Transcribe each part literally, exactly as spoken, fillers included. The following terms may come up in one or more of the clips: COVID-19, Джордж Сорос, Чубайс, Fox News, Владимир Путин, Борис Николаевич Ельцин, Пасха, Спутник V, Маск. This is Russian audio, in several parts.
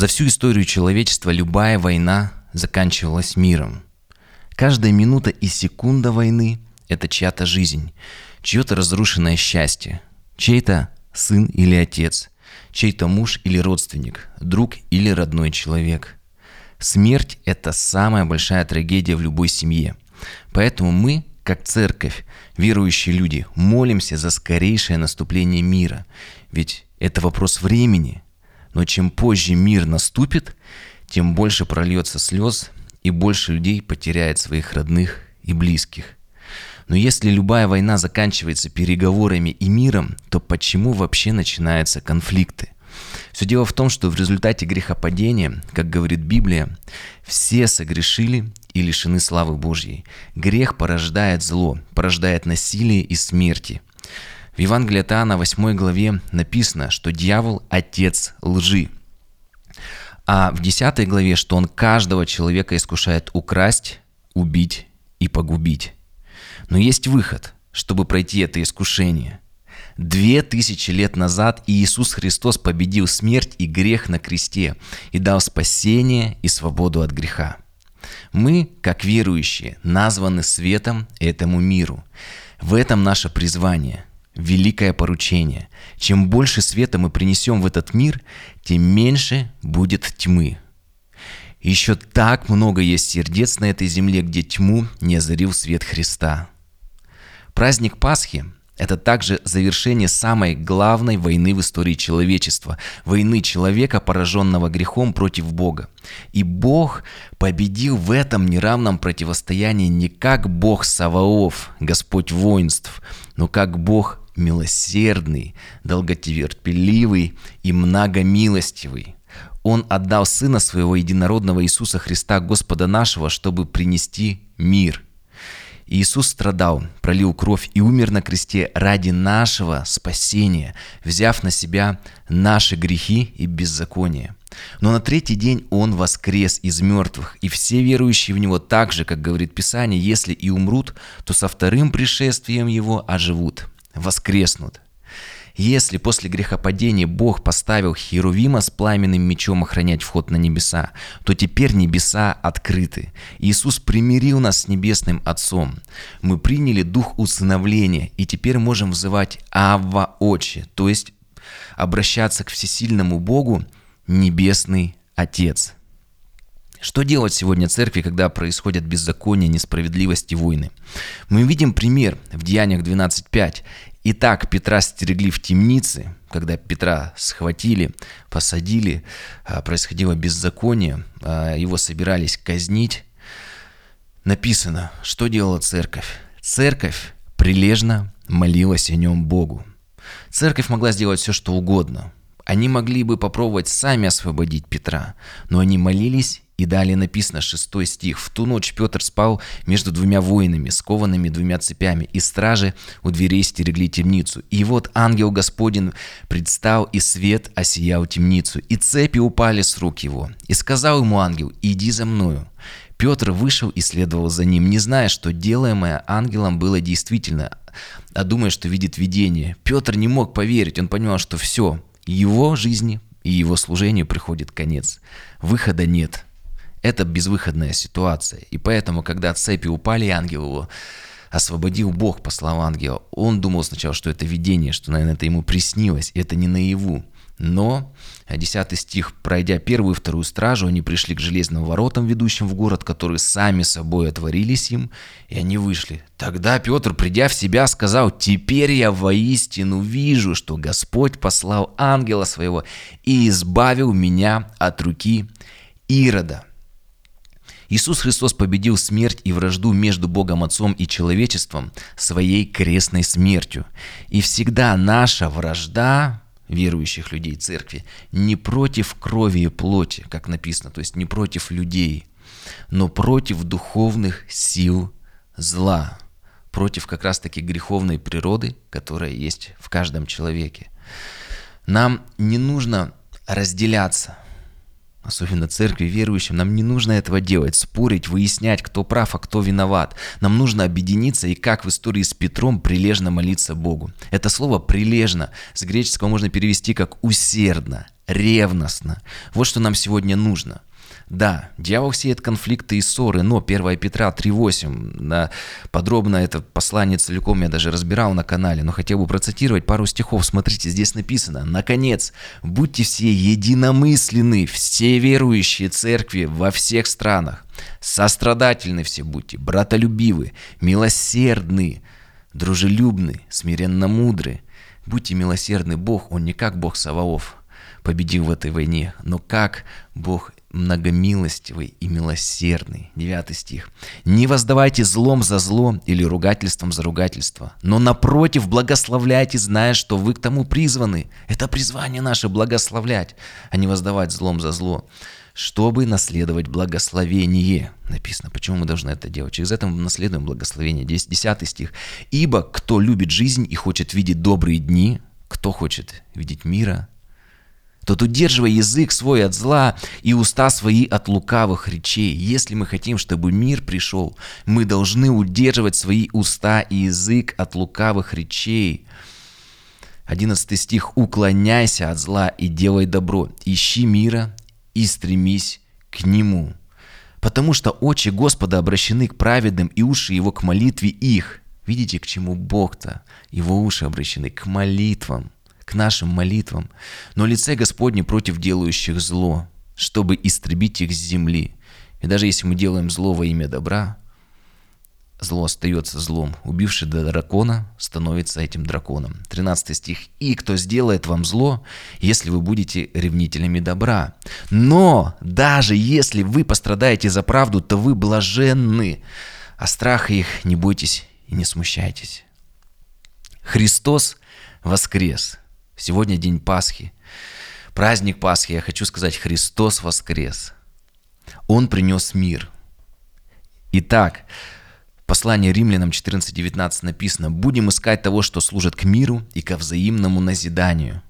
За всю историю человечества любая война заканчивалась миром. Каждая минута и секунда войны – это чья-то жизнь, чье-то разрушенное счастье, чей-то сын или отец, чей-то муж или родственник, друг или родной человек. Смерть – это самая большая трагедия в любой семье. Поэтому мы, как церковь, верующие люди, молимся за скорейшее наступление мира. Ведь это вопрос времени. Но чем позже мир наступит, тем больше прольется слез и больше людей потеряет своих родных и близких. Но если любая война заканчивается переговорами и миром, то почему вообще начинаются конфликты? Все дело в том, что в результате грехопадения, как говорит Библия, все согрешили и лишены славы Божьей. Грех порождает зло, порождает насилие и смерти. В Евангелии от Иоанна восьмой главе написано, что дьявол – отец лжи. А в десятой главе, что он каждого человека искушает украсть, убить и погубить. Но есть выход, чтобы пройти это искушение. Две тысячи лет назад Иисус Христос победил смерть и грех на кресте и дал спасение и свободу от греха. Мы, как верующие, названы светом этому миру. В этом наше призвание, великое поручение. Чем больше света мы принесем в этот мир, тем меньше будет тьмы. Еще так много есть сердец на этой земле, где тьму не озарил свет Христа. Праздник Пасхи – это также завершение самой главной войны в истории человечества, войны человека, пораженного грехом против Бога. И Бог победил в этом неравном противостоянии не как Бог Саваоф, Господь воинств, но как Бог милосердный, долготерпеливый и многомилостивый. Он отдал Сына Своего Единородного Иисуса Христа, Господа нашего, чтобы принести мир. Иисус страдал, пролил кровь и умер на кресте ради нашего спасения, взяв на себя наши грехи и беззакония. Но на третий день Он воскрес из мертвых, и все верующие в Него так же, как говорит Писание, если и умрут, то со вторым пришествием Его оживут, воскреснут. Если после грехопадения Бог поставил Херувима с пламенным мечом охранять вход на небеса, то теперь небеса открыты. Иисус примирил нас с Небесным Отцом. Мы приняли дух усыновления и теперь можем взывать «Авва Отче», то есть обращаться к всесильному Богу «Небесный Отец». Что делать сегодня церкви, когда происходят беззакония, несправедливость и войны? Мы видим пример в Деяниях двенадцать пять. Итак, Петра стерегли в темнице, когда Петра схватили, посадили, происходило беззаконие, его собирались казнить. Написано, что делала церковь? Церковь прилежно молилась о нем Богу. Церковь могла сделать все, что угодно. Они могли бы попробовать сами освободить Петра, но они молились. И далее написано, шестой стих. «В ту ночь Петр спал между двумя воинами, скованными двумя цепями, и стражи у дверей стерегли темницу. И вот ангел Господень предстал, и свет осиял темницу, и цепи упали с рук его. И сказал ему ангел, иди за мною. Петр вышел и следовал за ним, не зная, что делаемое ангелом было действительно, а думая, что видит видение. Петр не мог поверить, он понимал, что все, его жизни и его служению приходит конец. Выхода нет». Это безвыходная ситуация, и поэтому, когда цепи упали, ангел его освободил Бог, по словам ангела. Он думал сначала, что это видение, что, наверное, это ему приснилось, это не наяву. Но, десятый стих, пройдя первую и вторую стражу, они пришли к железным воротам, ведущим в город, которые сами собой отворились им, и они вышли. Тогда Петр, придя в себя, сказал, «Теперь я воистину вижу, что Господь послал ангела своего и избавил меня от руки Ирода». Иисус Христос победил смерть и вражду между Богом Отцом и человечеством своей крестной смертью. И всегда наша вражда верующих людей церкви не против крови и плоти, как написано, то есть не против людей, но против духовных сил зла, против как раз-таки греховной природы, которая есть в каждом человеке. Нам не нужно разделяться. особенно церкви, верующим, нам не нужно этого делать, спорить, выяснять, кто прав, а кто виноват. Нам нужно объединиться и, как в истории с Петром, прилежно молиться Богу. Это слово «прилежно» с греческого можно перевести как «усердно», «ревностно». Вот что нам сегодня нужно. Да, дьявол сеет конфликты и ссоры, но первое Петра три восемь, да, подробно это послание целиком я даже разбирал на канале, но хотел бы процитировать пару стихов. Смотрите, здесь написано: «Наконец, будьте все единомысленны, все верующие церкви во всех странах, сострадательны все будьте, братолюбивы, милосердны, дружелюбны, смиренно мудры. Будьте милосердны». Бог, Он не как Бог Саваоф победил в этой войне, но как Бог многомилостивый и милосердный. Девятый стих. «Не воздавайте злом за зло или ругательством за ругательство, но напротив благословляйте, зная, что вы к тому призваны». Это призвание наше — благословлять, а не воздавать злом за зло, чтобы наследовать благословение. Написано, почему мы должны это делать. Через это мы наследуем благословение. Десятый стих. «Ибо кто любит жизнь и хочет видеть добрые дни, кто хочет видеть мира, тот удерживай язык свой от зла и уста свои от лукавых речей». Если мы хотим, чтобы мир пришел, мы должны удерживать свои уста и язык от лукавых речей. одиннадцатый стих. «Уклоняйся от зла и делай добро, ищи мира и стремись к нему, потому что очи Господа обращены к праведным и уши его к молитве их». Видите, к чему Бог-то? Его уши обращены к молитвам, к нашим молитвам. «Но лице Господне против делающих зло, чтобы истребить их с земли». И даже если мы делаем зло во имя добра, зло остается злом. Убивший дракона становится этим драконом. тринадцатый стих. «И кто сделает вам зло, если вы будете ревнителями добра? Но даже если вы пострадаете за правду, то вы блаженны. А страха их не бойтесь и не смущайтесь». Христос воскрес. Сегодня день Пасхи, праздник Пасхи, я хочу сказать, Христос воскрес. Он принес мир. Итак, в послании Римлянам четырнадцать девятнадцать написано: «Будем искать того, что служит к миру и ко взаимному назиданию».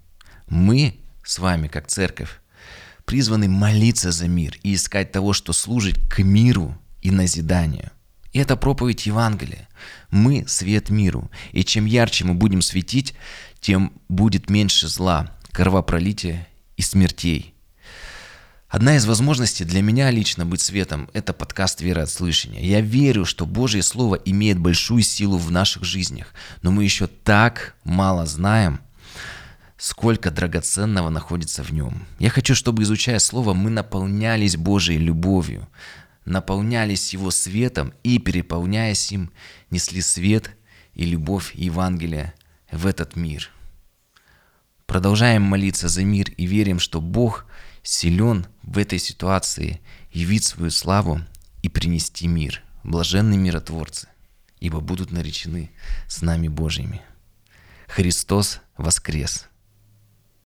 Мы с вами, как церковь, призваны молиться за мир и искать того, что служит к миру и назиданию. И это проповедь Евангелия. Мы – свет миру. И чем ярче мы будем светить, тем будет меньше зла, кровопролития и смертей. Одна из возможностей для меня лично быть светом – это подкаст «Вера от слышания». Я верю, что Божье Слово имеет большую силу в наших жизнях, но мы еще так мало знаем, сколько драгоценного находится в нем. Я хочу, чтобы, изучая Слово, мы наполнялись Божьей любовью, наполнялись Его светом и, переполняясь им, несли свет и любовь Евангелия в этот мир. Продолжаем молиться за мир и верим, что Бог силен в этой ситуации явить свою славу и принести мир. Блаженны миротворцы, ибо будут наречены сынами Божьими. Христос воскрес!